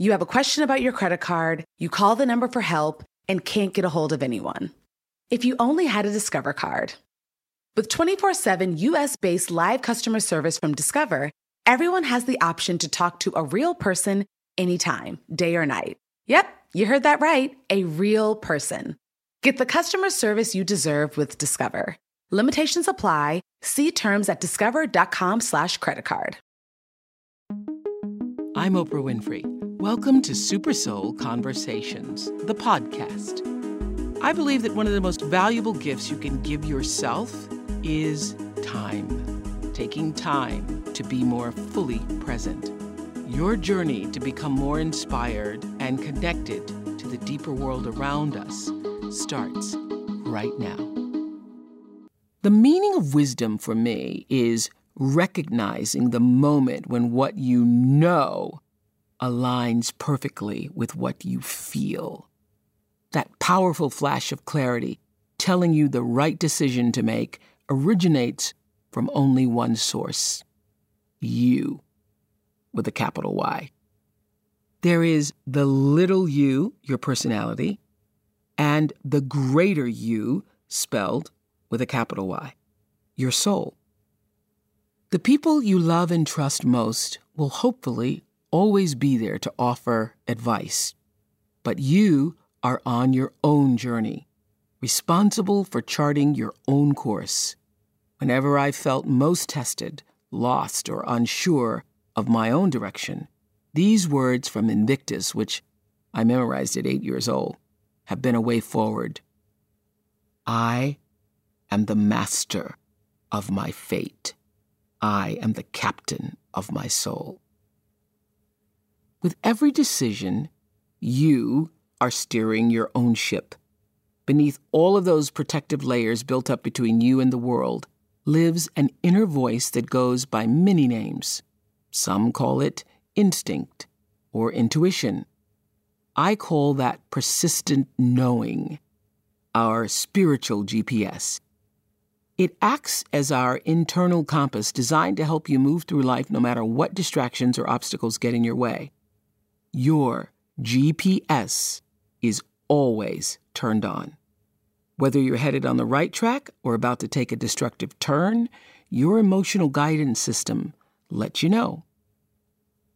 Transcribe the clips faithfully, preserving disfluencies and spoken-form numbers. You have a question about your credit card, you call the number for help, and can't get a hold of anyone. If you only had a Discover card. With twenty-four seven U S-based live customer service from Discover, everyone has the option to talk to a real person anytime, day or night. Yep, you heard that right, a real person. Get the customer service you deserve with Discover. Limitations apply. See terms at discover dot com slash credit card. I'm Oprah Winfrey. Welcome to Super Soul Conversations, the podcast. I believe that one of the most valuable gifts you can give yourself is time. Taking time to be more fully present. Your journey to become more inspired and connected to the deeper world around us starts right now. The meaning of wisdom for me is recognizing the moment when what you know aligns perfectly with what you feel. That powerful flash of clarity telling you the right decision to make originates from only one source, you, with a capital Y. There is the little you, your personality, and the greater you, spelled with a capital Y, your soul. The people you love and trust most will hopefully always be there to offer advice, but you are on your own journey, responsible for charting your own course. Whenever I felt most tested, lost, or unsure of my own direction, these words from Invictus, which I memorized at eight years old, have been a way forward. I am the master of my fate. I am the captain of my soul. With every decision, you are steering your own ship. Beneath all of those protective layers built up between you and the world lives an inner voice that goes by many names. Some call it instinct or intuition. I call that persistent knowing, our spiritual G P S. It acts as our internal compass designed to help you move through life no matter what distractions or obstacles get in your way. Your G P S is always turned on. Whether you're headed on the right track or about to take a destructive turn, your emotional guidance system lets you know.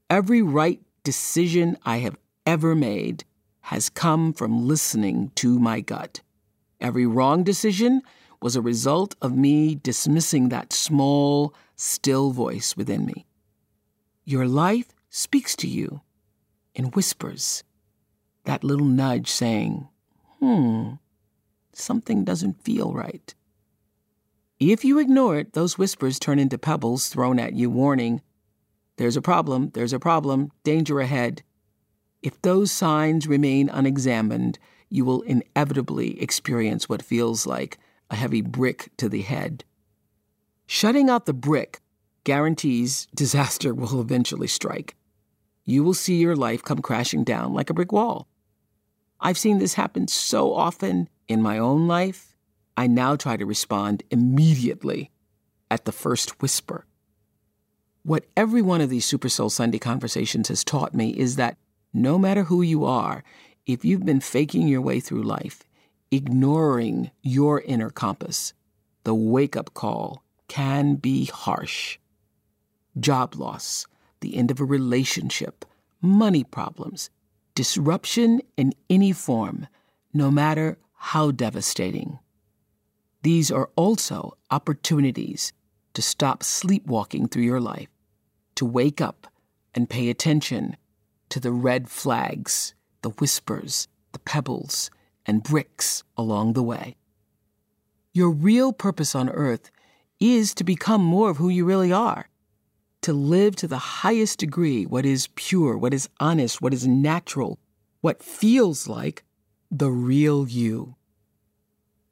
Every right decision I have ever made has come from listening to my gut. Every wrong decision was a result of me dismissing that small, still voice within me. Your life speaks to you in whispers, that little nudge saying, hmm, something doesn't feel right. If you ignore it, those whispers turn into pebbles thrown at you, warning, there's a problem, there's a problem, danger ahead. If those signs remain unexamined, you will inevitably experience what feels like a heavy brick to the head. Shutting out the brick guarantees disaster will eventually strike. You will see your life come crashing down like a brick wall. I've seen this happen so often in my own life, I now try to respond immediately at the first whisper. What every one of these Super Soul Sunday conversations has taught me is that no matter who you are, if you've been faking your way through life, ignoring your inner compass, the wake-up call can be harsh. Job loss, the end of a relationship, money problems, disruption in any form, no matter how devastating. These are also opportunities to stop sleepwalking through your life, to wake up and pay attention to the red flags, the whispers, the pebbles, and bricks along the way. Your real purpose on earth is to become more of who you really are, to live to the highest degree what is pure, what is honest, what is natural, what feels like the real you.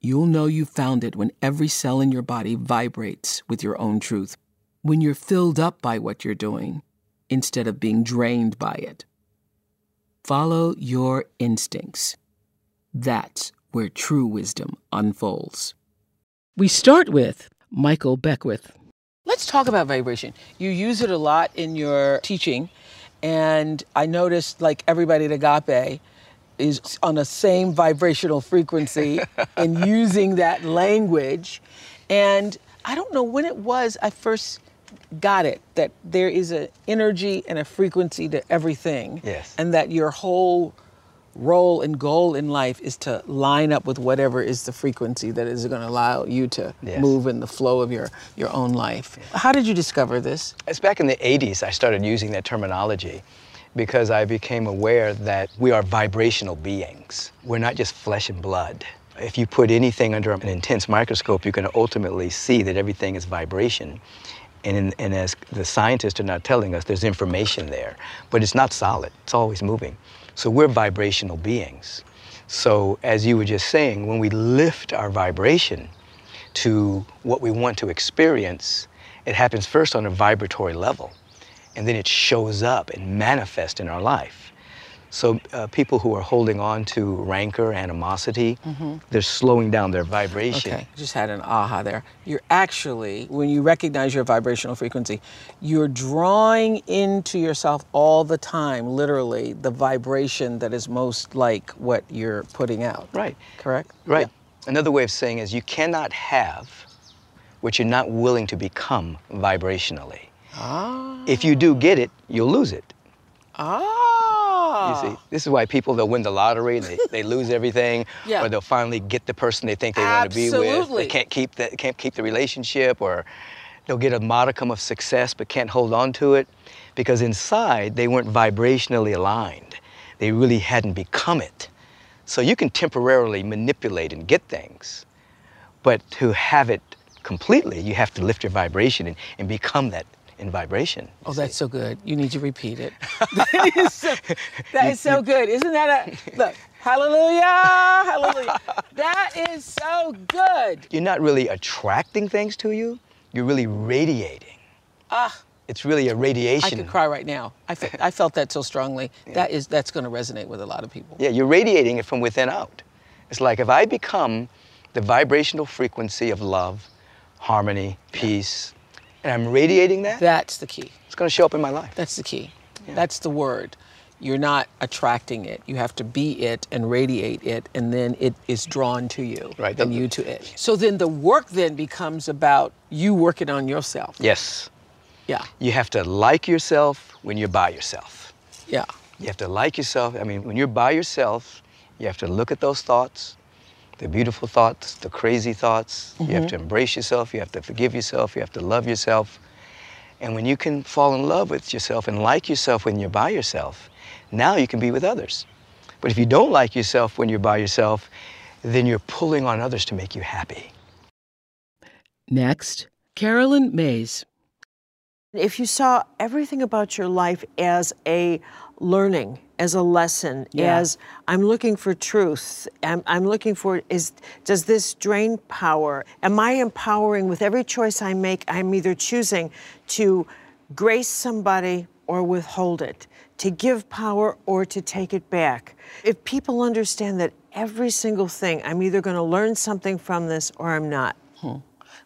You'll know you found it when every cell in your body vibrates with your own truth, when you're filled up by what you're doing instead of being drained by it. Follow your instincts. That's where true wisdom unfolds. We start with Michael Beckwith. Let's talk about vibration. You use it a lot in your teaching, and I noticed, like, everybody at Agape is on the same vibrational frequency and using that language. And I don't know when it was I first got it, that there is an energy and a frequency to everything. Yes. And that your whole role and goal in life is to line up with whatever is the frequency that is going to allow you to yes. move in the flow of your, your own life. Yes. How did you discover this? It's back in the eighties I started using that terminology, because I became aware that we are vibrational beings. We're not just flesh and blood. If you put anything under an intense microscope, you can ultimately see that everything is vibration. And, in, and as the scientists are not telling us, there's information there, but it's not solid. It's always moving. So we're vibrational beings. So as you were just saying, when we lift our vibration to what we want to experience, it happens first on a vibratory level, and then it shows up and manifests in our life. So uh, people who are holding on to rancor, animosity, mm-hmm. they're slowing down their vibration. Okay, just had an aha there. You're actually, when you recognize your vibrational frequency, you're drawing into yourself all the time, literally, the vibration that is most like what you're putting out. Right. Correct? Right. Yeah. Another way of saying is you cannot have what you're not willing to become vibrationally. Ah. If you do get it, you'll lose it. Ah. You see, this is why people, they'll win the lottery and they, they lose everything, yeah. or they'll finally get the person they think they Absolutely. want to be with. They can't keep the, can't keep the relationship, or they'll get a modicum of success but can't hold on to it because inside they weren't vibrationally aligned. They really hadn't become it. So you can temporarily manipulate and get things, but to have it completely, you have to lift your vibration and, and become that in vibration. Oh, that's see. so good. You need to repeat it. That is so, that is so good. Isn't that a, look, hallelujah, hallelujah. That is so good. You're not really attracting things to you. You're really radiating. Ah. Uh, it's really a radiation. I could cry right now. I, fe- I felt that so strongly. Yeah. That is, that's gonna resonate with a lot of people. Yeah, you're radiating it from within out. It's like, if I become the vibrational frequency of love, harmony, peace, and I'm radiating that? That's the key. It's going to show up in my life. That's the key. Yeah. That's the word. You're not attracting it. You have to be it and radiate it, and then it is drawn to you, right. and you to it. So then the work then becomes about you working on yourself. Yes. Yeah. You have to like yourself when you're by yourself. Yeah. You have to like yourself. I mean, when you're by yourself, you have to look at those thoughts. The beautiful thoughts, the crazy thoughts. Mm-hmm. You have to embrace yourself, you have to forgive yourself, you have to love yourself. And when you can fall in love with yourself and like yourself when you're by yourself, now you can be with others. But if you don't like yourself when you're by yourself, then you're pulling on others to make you happy. Next, Carolyn Mays. If you saw everything about your life as a learning, as a lesson, yeah. as I'm looking for truth, I'm, I'm looking for, is does this drain power? Am I empowering with every choice I make? I'm either choosing to grace somebody or withhold it, to give power or to take it back. If people understand that every single thing, I'm either going to learn something from this or I'm not. Hmm.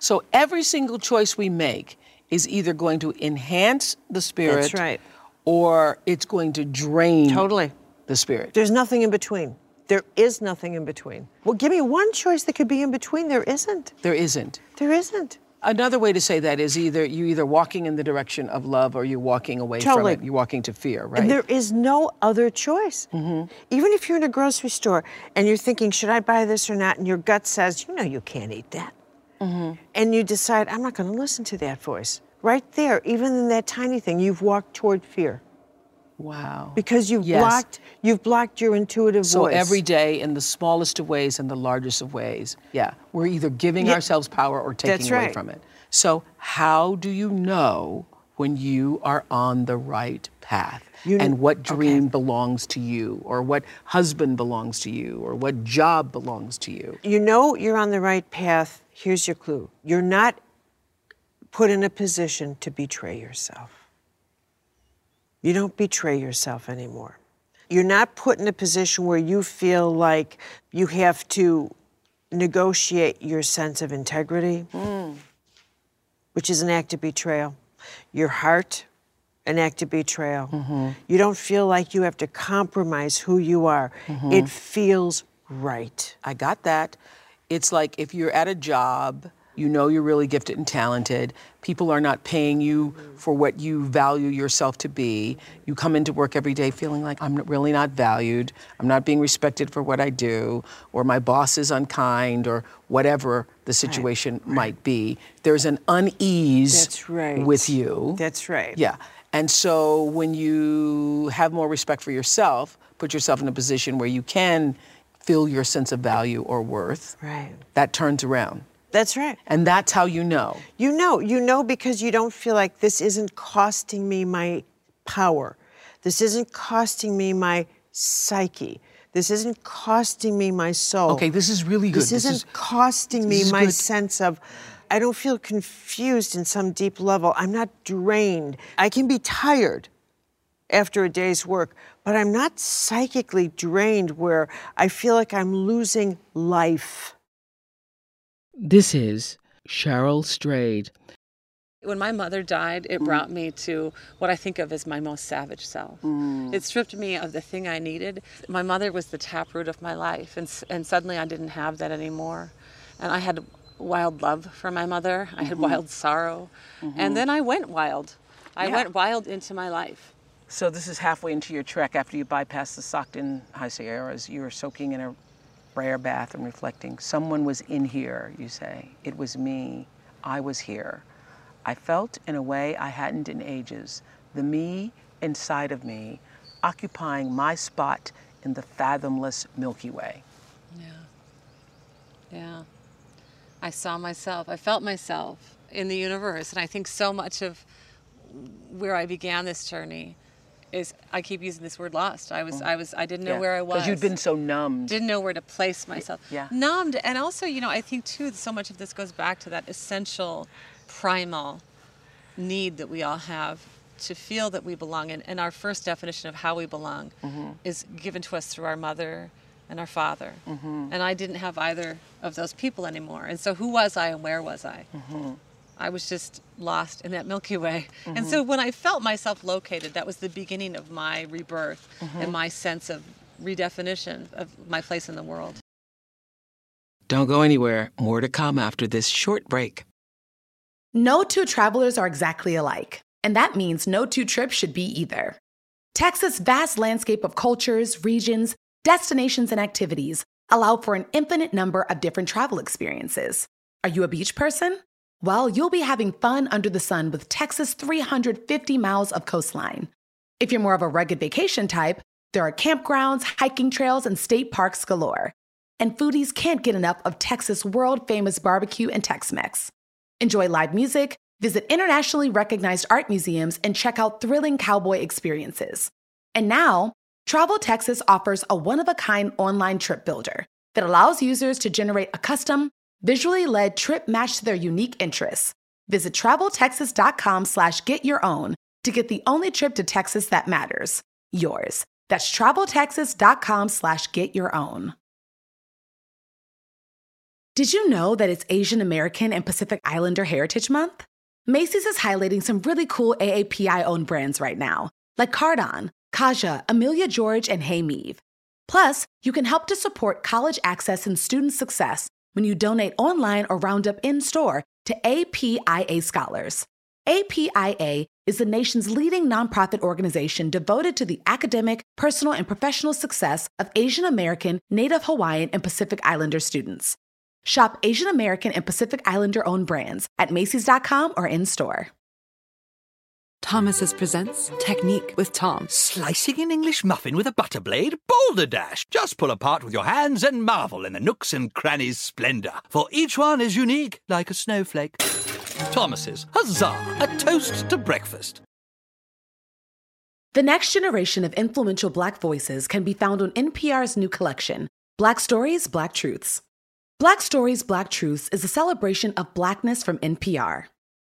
So every single choice we make is either going to enhance the spirit. That's right. Or it's going to drain totally. the spirit. There's nothing in between. There is nothing in between. Well, give me one choice that could be in between. There isn't. There isn't. There isn't. Another way to say that is either you're either walking in the direction of love or you're walking away totally. from it. You're walking to fear, right? And there is no other choice. Mm-hmm. Even if you're in a grocery store and you're thinking, should I buy this or not? And your gut says, you know you can't eat that. Mm-hmm. And you decide, I'm not going to listen to that voice. Right there, even in that tiny thing, you've walked toward fear. Wow. Because you've yes. blocked you've blocked your intuitive so voice. So every day, in the smallest of ways and the largest of ways, yeah, we're either giving yeah. ourselves power or taking That's away right. from it. So how do you know when you are on the right path? you and what dream okay. belongs to you, or what husband belongs to you, or what job belongs to you. You know you're on the right path. Here's your clue. You're not put in a position to betray yourself. You don't betray yourself anymore. You're not put in a position where you feel like you have to negotiate your sense of integrity, mm. which is an act of betrayal. Your heart, an act of betrayal. Mm-hmm. You don't feel like you have to compromise who you are. Mm-hmm. It feels right. I got that. It's like if you're at a job, you know you're really gifted and talented. People are not paying you for what you value yourself to be. You come into work every day feeling like, I'm really not valued. I'm not being respected for what I do, or my boss is unkind, or whatever the situation right. might be. There's an unease That's right. with you. That's right. Yeah. And so when you have more respect for yourself, put yourself in a position where you can feel your sense of value or worth, right. that turns around. That's right. And that's how you know. You know. You know because you don't feel like this isn't costing me my power. This isn't costing me my psyche. This isn't costing me my soul. Okay, this is really good. This, this isn't is, costing me my good. sense of, I don't feel confused in some deep level. I'm not drained. I can be tired after a day's work, but I'm not psychically drained where I feel like I'm losing life. This is Cheryl Strayed. When my mother died, it mm. brought me to what I think of as my most savage self. Mm. It stripped me of the thing I needed. My mother was the taproot of my life, and, and suddenly I didn't have that anymore. And I had wild love for my mother. I mm-hmm. had wild sorrow. Mm-hmm. And then I went wild. I yeah. went wild into my life. So this is halfway into your trek after you bypass the Stockton High Sierras. You were soaking in a prayer bath and reflecting. Someone was in here, you say. It was me. I was here. I felt in a way I hadn't in ages, the me inside of me, occupying my spot in the fathomless Milky Way. Yeah. Yeah. I saw myself. I felt myself in the universe. And I think so much of where I began this journey is, I keep using this word lost. I was, mm. I was, I didn't know yeah. where I was. Because you'd been so numbed. Didn't know where to place myself. Yeah. Numbed. And also, you know, I think too, so much of this goes back to that essential primal need that we all have to feel that we belong. And, and our first definition of how we belong mm-hmm. is given to us through our mother and our father. Mm-hmm. And I didn't have either of those people anymore. And so who was I and where was I? Mm-hmm. I was just lost in that Milky Way. Mm-hmm. And so when I felt myself located, that was the beginning of my rebirth mm-hmm. and my sense of redefinition of my place in the world. Don't go anywhere. More to come after this short break. No two travelers are exactly alike, and that means no two trips should be either. Texas' vast landscape of cultures, regions, destinations, and activities allow for an infinite number of different travel experiences. Are you a beach person? Well, you'll be having fun under the sun with Texas' three hundred fifty miles of coastline. If you're more of a rugged vacation type, there are campgrounds, hiking trails, and state parks galore. And foodies can't get enough of Texas' world-famous barbecue and Tex-Mex. Enjoy live music, visit internationally recognized art museums, and check out thrilling cowboy experiences. And now, Travel Texas offers a one-of-a-kind online trip builder that allows users to generate a custom, visually led trip matched to their unique interests. Visit traveltexas.com slash get your own to get the only trip to Texas that matters, yours. That's traveltexas.com slash get your own. Did you know that it's Asian American and Pacific Islander Heritage Month? Macy's is highlighting some really cool A A P I-owned brands right now, like Cardon, Kaja, Amelia George, and Hey Meave. Plus, you can help to support college access and student success when you donate online or round up in-store to A P I A Scholars. A P I A is the nation's leading nonprofit organization devoted to the academic, personal, and professional success of Asian American, Native Hawaiian, and Pacific Islander students. Shop Asian American and Pacific Islander-owned brands at Macy's dot com or in-store. Thomas's presents Technique with Tom. Slicing an English muffin with a butter blade? Boulder Dash! Just pull apart with your hands and marvel in the nooks and crannies' splendor, for each one is unique like a snowflake. Thomas's, huzzah! A toast to breakfast. The next generation of influential Black voices can be found on N P R's new collection, Black Stories, Black Truths. Black Stories, Black Truths is a celebration of Blackness from N P R.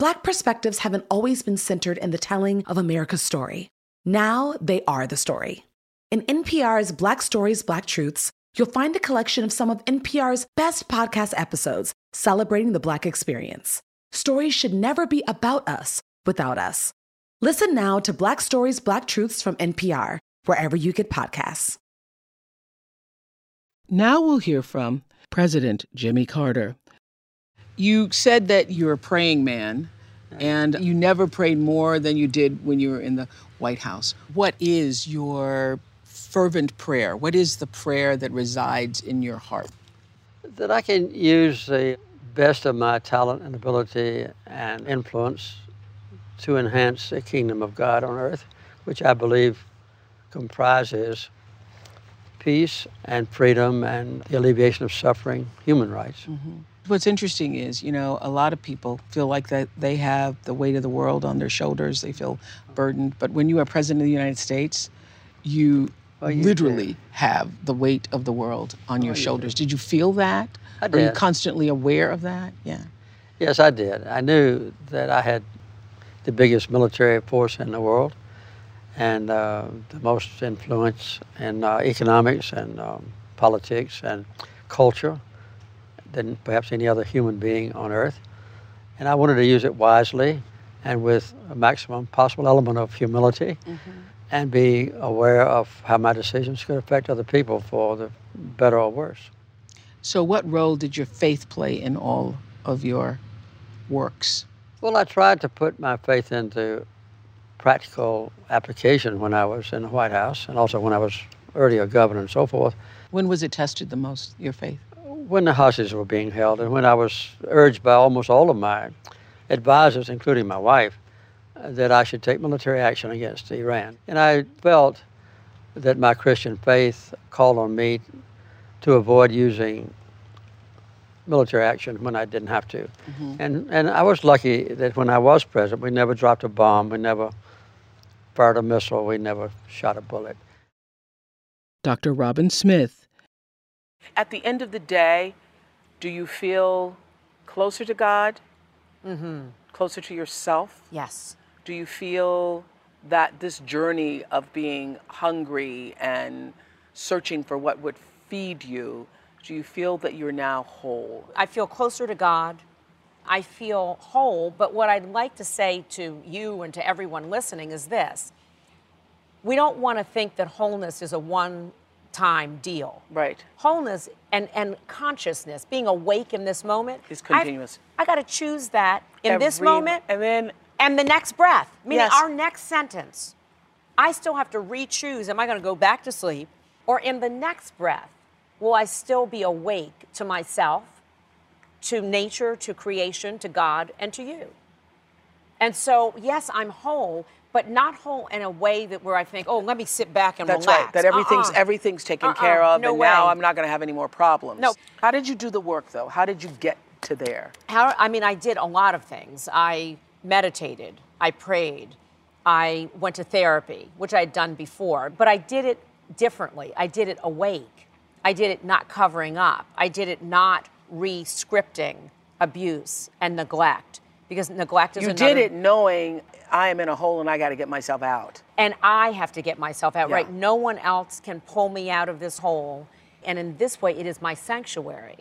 Black perspectives haven't always been centered in the telling of America's story. Now they are the story. In N P R's Black Stories, Black Truths, you'll find a collection of some of N P R's best podcast episodes celebrating the Black experience. Stories should never be about us without us. Listen now to Black Stories, Black Truths from N P R, wherever you get podcasts. Now we'll hear from President Jimmy Carter. You said that you're a praying man, and you never prayed more than you did when you were in the White House. What is your fervent prayer? What is the prayer that resides in your heart? That I can use the best of my talent and ability and influence to enhance the kingdom of God on earth, which I believe comprises peace and freedom and the alleviation of suffering, human rights. Mm-hmm. What's interesting is, you know, a lot of people feel like that they have the weight of the world on their shoulders. They feel burdened. But when you are president of the United States, you, oh, you literally did. have the weight of the world on your oh, shoulders. You did. did you feel that? I did. Are you constantly aware of that? Yeah. Yes, I did. I knew that I had the biggest military force in the world, and uh, the most influence in uh, economics and um, politics and culture than perhaps any other human being on earth. And I wanted to use it wisely and with a maximum possible element of humility, mm-hmm. and be aware of how my decisions could affect other people for the better or worse. So what role did your faith play in all of your works? Well, I tried to put my faith into practical application when I was in the White House, and also when I was earlier governor and so forth. When was it tested the most, your faith? When the hostages were being held, and when I was urged by almost all of my advisors, including my wife, that I should take military action against Iran. And I felt that my Christian faith called on me to avoid using military action when I didn't have to. Mm-hmm. And and I was lucky that when I was president, we never dropped a bomb, we never fired a missile, we never shot a bullet. Doctor Robin Smith. At the end of the day, do you feel closer to God? Mm-hmm. Closer to yourself? Yes. Do you feel that this journey of being hungry and searching for what would feed you, do you feel that you're now whole? I feel closer to God. I feel whole. But what I'd like to say to you and to everyone listening is this. We don't want to think that wholeness is a one-time deal. Right. Wholeness and, and consciousness, being awake in this moment. Is continuous. I've, I got to choose that in Every, this moment and then and the next breath. Meaning yes. Our next sentence. I still have to re-choose. Am I going to go back to sleep? Or in the next breath, will I still be awake to myself, to nature, to creation, to God, and to you? And so, yes, I'm whole, but not whole in a way that where I think, oh, let me sit back and That's relax. That's right, that everything's, uh-uh. everything's taken uh-uh. care of, no and way. Now I'm not gonna have any more problems. No. How did you do the work, though? How did you get to there? How, I mean, I did a lot of things. I meditated, I prayed, I went to therapy, which I had done before, but I did it differently. I did it awake. I did it not covering up. I did it not re-scripting abuse and neglect, because neglect is you another... You did it knowing I am in a hole and I got to get myself out. And I have to get myself out, yeah. right? No one else can pull me out of this hole. And in this way, it is my sanctuary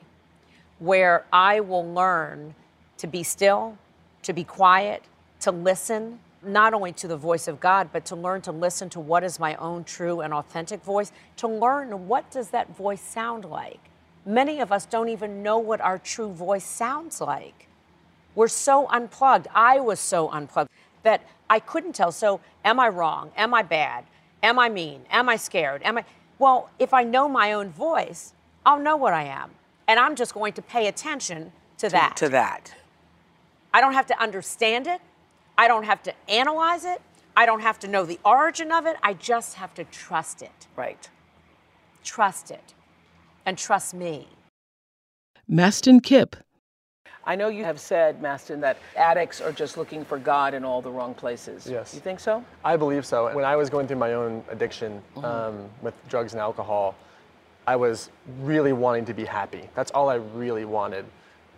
where I will learn to be still, to be quiet, to listen, not only to the voice of God, but to learn to listen to what is my own true and authentic voice, to learn what does that voice sound like. Many of us don't even know what our true voice sounds like. We're so unplugged. I was so unplugged that I couldn't tell. So am I wrong? Am I bad? Am I mean? Am I scared? Am I? Well, if I know my own voice, I'll know what I am. And I'm just going to pay attention to, to that. To that. I don't have to understand it. I don't have to analyze it. I don't have to know the origin of it. I just have to trust it. Right. Trust it. And trust me. Mastin Kipp. I know you have said, Mastin, that addicts are just looking for God in all the wrong places. Yes. You think so? I believe so. When I was going through my own addiction mm-hmm. um, with drugs and alcohol, I was really wanting to be happy. That's all I really wanted.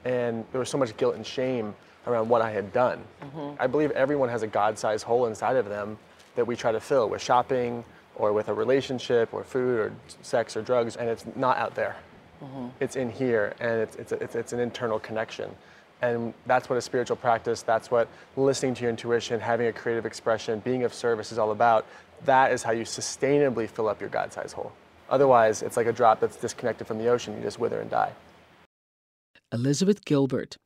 And there was so much guilt and shame around what I had done. Mm-hmm. I believe everyone has a God-sized hole inside of them that we try to fill with shopping or with a relationship or food or sex or drugs, and it's not out there. Mm-hmm. It's in here, and it's, it's, it's, it's an internal connection. And that's what a spiritual practice, that's what listening to your intuition, having a creative expression, being of service is all about. That is how you sustainably fill up your God-sized hole. Otherwise, it's like a drop that's disconnected from the ocean. You just wither and die. Elizabeth Gilbert.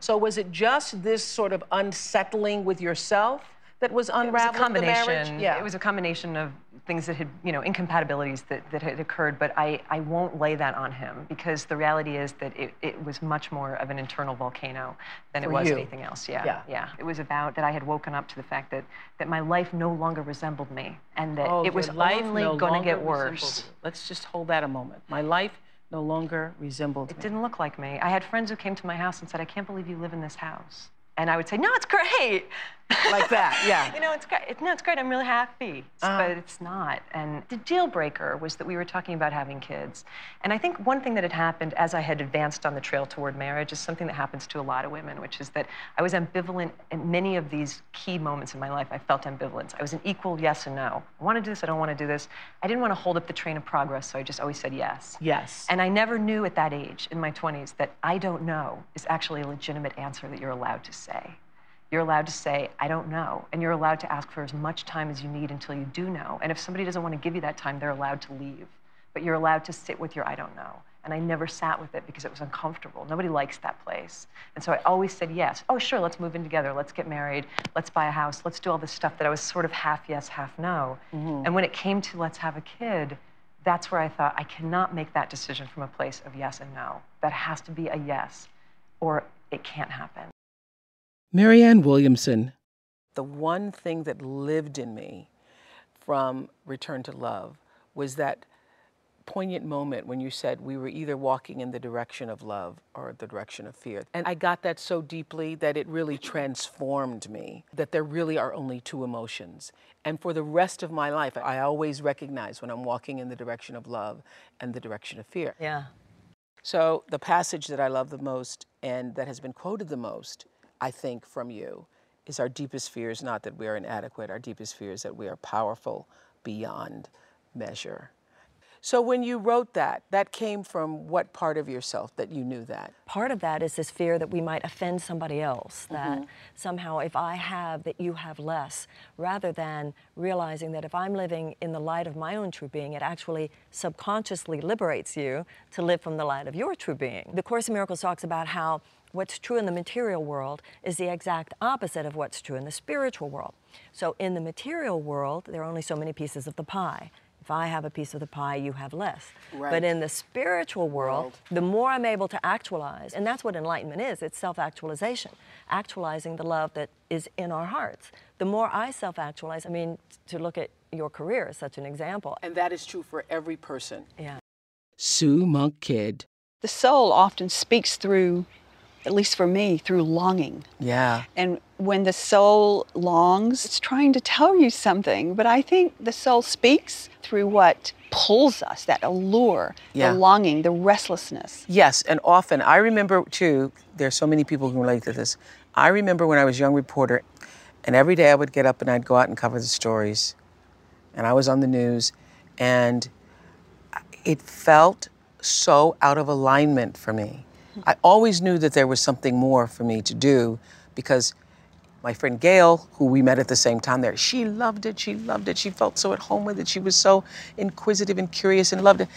So was it just this sort of unsettling with yourself that was unraveling the marriage? Yeah. It was a combination of things that had, you know, incompatibilities that, that had occurred, but I, I won't lay that on him because the reality is that it, it was much more of an internal volcano than it was anything else. Yeah, yeah, yeah. It was about that I had woken up to the fact that, that my life no longer resembled me and that oh, it was only no gonna get worse. Let's just hold that a moment. My life no longer resembled it me. Didn't look like me. I had friends who came to my house and said, I can't believe you live in this house. And I would say, no, it's great. Like that, yeah. You know, it's great. It, no, it's great. I'm really happy. Uh-huh. But it's not. And the deal breaker was that we were talking about having kids. And I think one thing that had happened as I had advanced on the trail toward marriage is something that happens to a lot of women, which is that I was ambivalent in many of these key moments in my life. I felt ambivalence. I was an equal yes and no. I want to do this. I don't want to do this. I didn't want to hold up the train of progress, so I just always said yes. Yes. And I never knew at that age, in my twenties, that I don't know is actually a legitimate answer that you're allowed to say. You're allowed to say, I don't know. And you're allowed to ask for as much time as you need until you do know. And if somebody doesn't want to give you that time, they're allowed to leave. But you're allowed to sit with your I don't know. And I never sat with it because it was uncomfortable. Nobody likes that place. And so I always said yes. Oh, sure, let's move in together. Let's get married. Let's buy a house. Let's do all this stuff that I was sort of half yes, half no. Mm-hmm. And when it came to let's have a kid, that's where I thought, I cannot make that decision from a place of yes and no. That has to be a yes, or it can't happen. Marianne Williamson. The one thing that lived in me from Return to Love was that poignant moment when you said we were either walking in the direction of love or the direction of fear. And I got that so deeply that it really transformed me, that there really are only two emotions. And for the rest of my life, I always recognize when I'm walking in the direction of love and the direction of fear. Yeah. So the passage that I love the most and that has been quoted the most, I think, from you, is our deepest fear is not that we are inadequate. Our deepest fear is that we are powerful beyond measure. So when you wrote that, that came from what part of yourself that you knew that? Part of that is this fear that we might offend somebody else, that mm-hmm. somehow if I have, that you have less, rather than realizing that if I'm living in the light of my own true being, it actually subconsciously liberates you to live from the light of your true being. The Course in Miracles talks about how what's true in the material world is the exact opposite of what's true in the spiritual world. So in the material world, there are only so many pieces of the pie. If I have a piece of the pie, you have less. Right. But in the spiritual world, world, the more I'm able to actualize, and that's what enlightenment is, it's self-actualization, actualizing the love that is in our hearts. The more I self-actualize, I mean, to look at your career is such an example. And that is true for every person. Yeah. Sue Monk Kidd. The soul often speaks through, at least for me, through longing. Yeah. And when the soul longs, it's trying to tell you something, but I think the soul speaks through what pulls us, that allure, yeah. the longing, the restlessness. Yes, and often, I remember too, there's so many people who can relate to this. I remember when I was a young reporter, and every day I would get up and I'd go out and cover the stories, and I was on the news, and it felt so out of alignment for me. I always knew that there was something more for me to do because my friend Gail, who we met at the same time there, she loved it, she loved it. She felt so at home with it. She was so inquisitive and curious and loved it.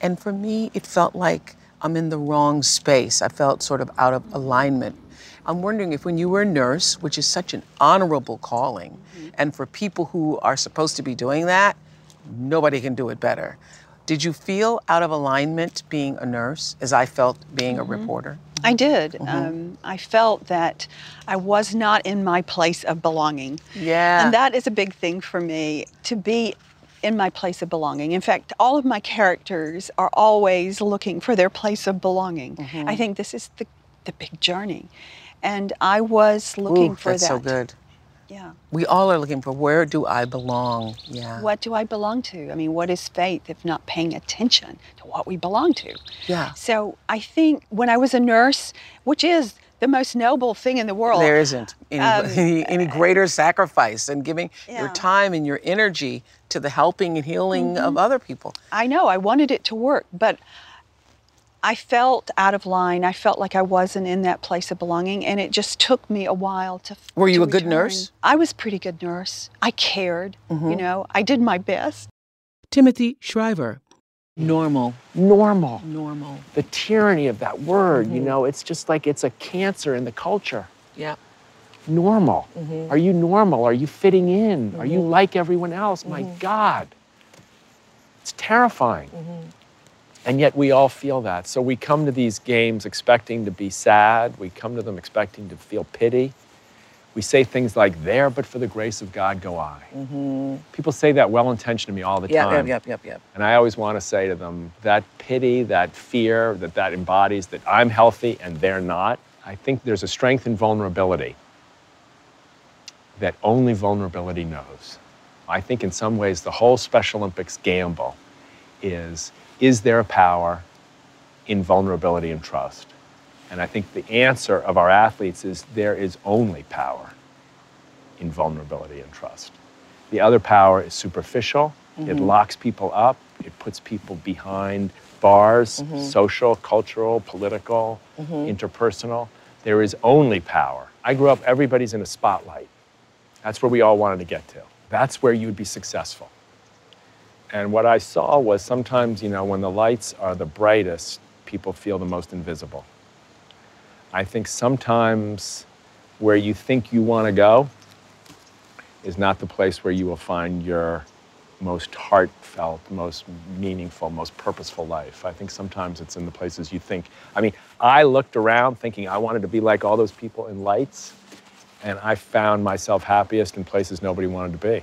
And for me, it felt like I'm in the wrong space. I felt sort of out of alignment. I'm wondering if when you were a nurse, which is such an honorable calling, mm-hmm. and for people who are supposed to be doing that, nobody can do it better. Did you feel out of alignment being a nurse, as I felt being mm-hmm. a reporter? I did. Mm-hmm. um, I felt that I was not in my place of belonging. Yeah. And that is a big thing for me, to be in my place of belonging. In fact, all of my characters are always looking for their place of belonging. Mm-hmm. I think this is the, the big journey. And I was looking Ooh, for that's that. That's so good. Yeah. We all are looking for, where do I belong? Yeah. What do I belong to? I mean, what is faith if not paying attention to what we belong to? Yeah. So I think when I was a nurse, which is the most noble thing in the world. There isn't any, um, any, any greater sacrifice than giving yeah. your time and your energy to the helping and healing mm-hmm. of other people. I know, I wanted it to work, but I felt out of line. I felt like I wasn't in that place of belonging, and it just took me a while to Were you to a return. Good nurse? I was a pretty good nurse. I cared, mm-hmm. you know. I did my best. Timothy Shriver. Normal. Normal. Normal. The tyranny of that word, mm-hmm. you know, it's just like it's a cancer in the culture. Yeah. Normal. Mm-hmm. Are you normal? Are you fitting in? Mm-hmm. Are you like everyone else? Mm-hmm. My God. It's terrifying. Mm-hmm. And yet we all feel that. So we come to these games expecting to be sad. We come to them expecting to feel pity. We say things like, there, but for the grace of God, go I. Mm-hmm. People say that well-intentioned to me all the yep, time. Yep, yep, yep, yep. And I always want to say to them, that pity, that fear, that that embodies that I'm healthy and they're not. I think there's a strength in vulnerability that only vulnerability knows. I think in some ways the whole Special Olympics gamble is, is there a power in vulnerability and trust? And I think the answer of our athletes is there is only power in vulnerability and trust. The other power is superficial. Mm-hmm. It locks people up. It puts people behind bars, mm-hmm. social, cultural, political, mm-hmm. interpersonal. There is only power. I grew up, everybody's in a spotlight. That's where we all wanted to get to. That's where you'd be successful. And what I saw was sometimes, you know, when the lights are the brightest, people feel the most invisible. I think sometimes where you think you want to go is not the place where you will find your most heartfelt, most meaningful, most purposeful life. I think sometimes it's in the places you think. I mean, I looked around thinking I wanted to be like all those people in lights, and I found myself happiest in places nobody wanted to be.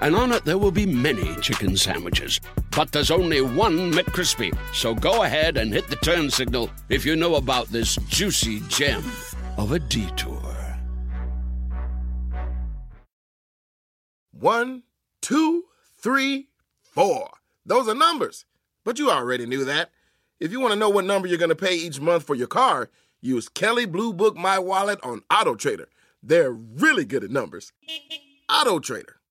and on it there will be many chicken sandwiches. But there's only one McCrispy, so go ahead and hit the turn signal if you know about this juicy gem of a detour. One, two, three, four. Those are numbers, but you already knew that. If you want to know what number you're going to pay each month for your car, use Kelly Blue Book My Wallet on AutoTrader. They're really good at numbers. AutoTrader.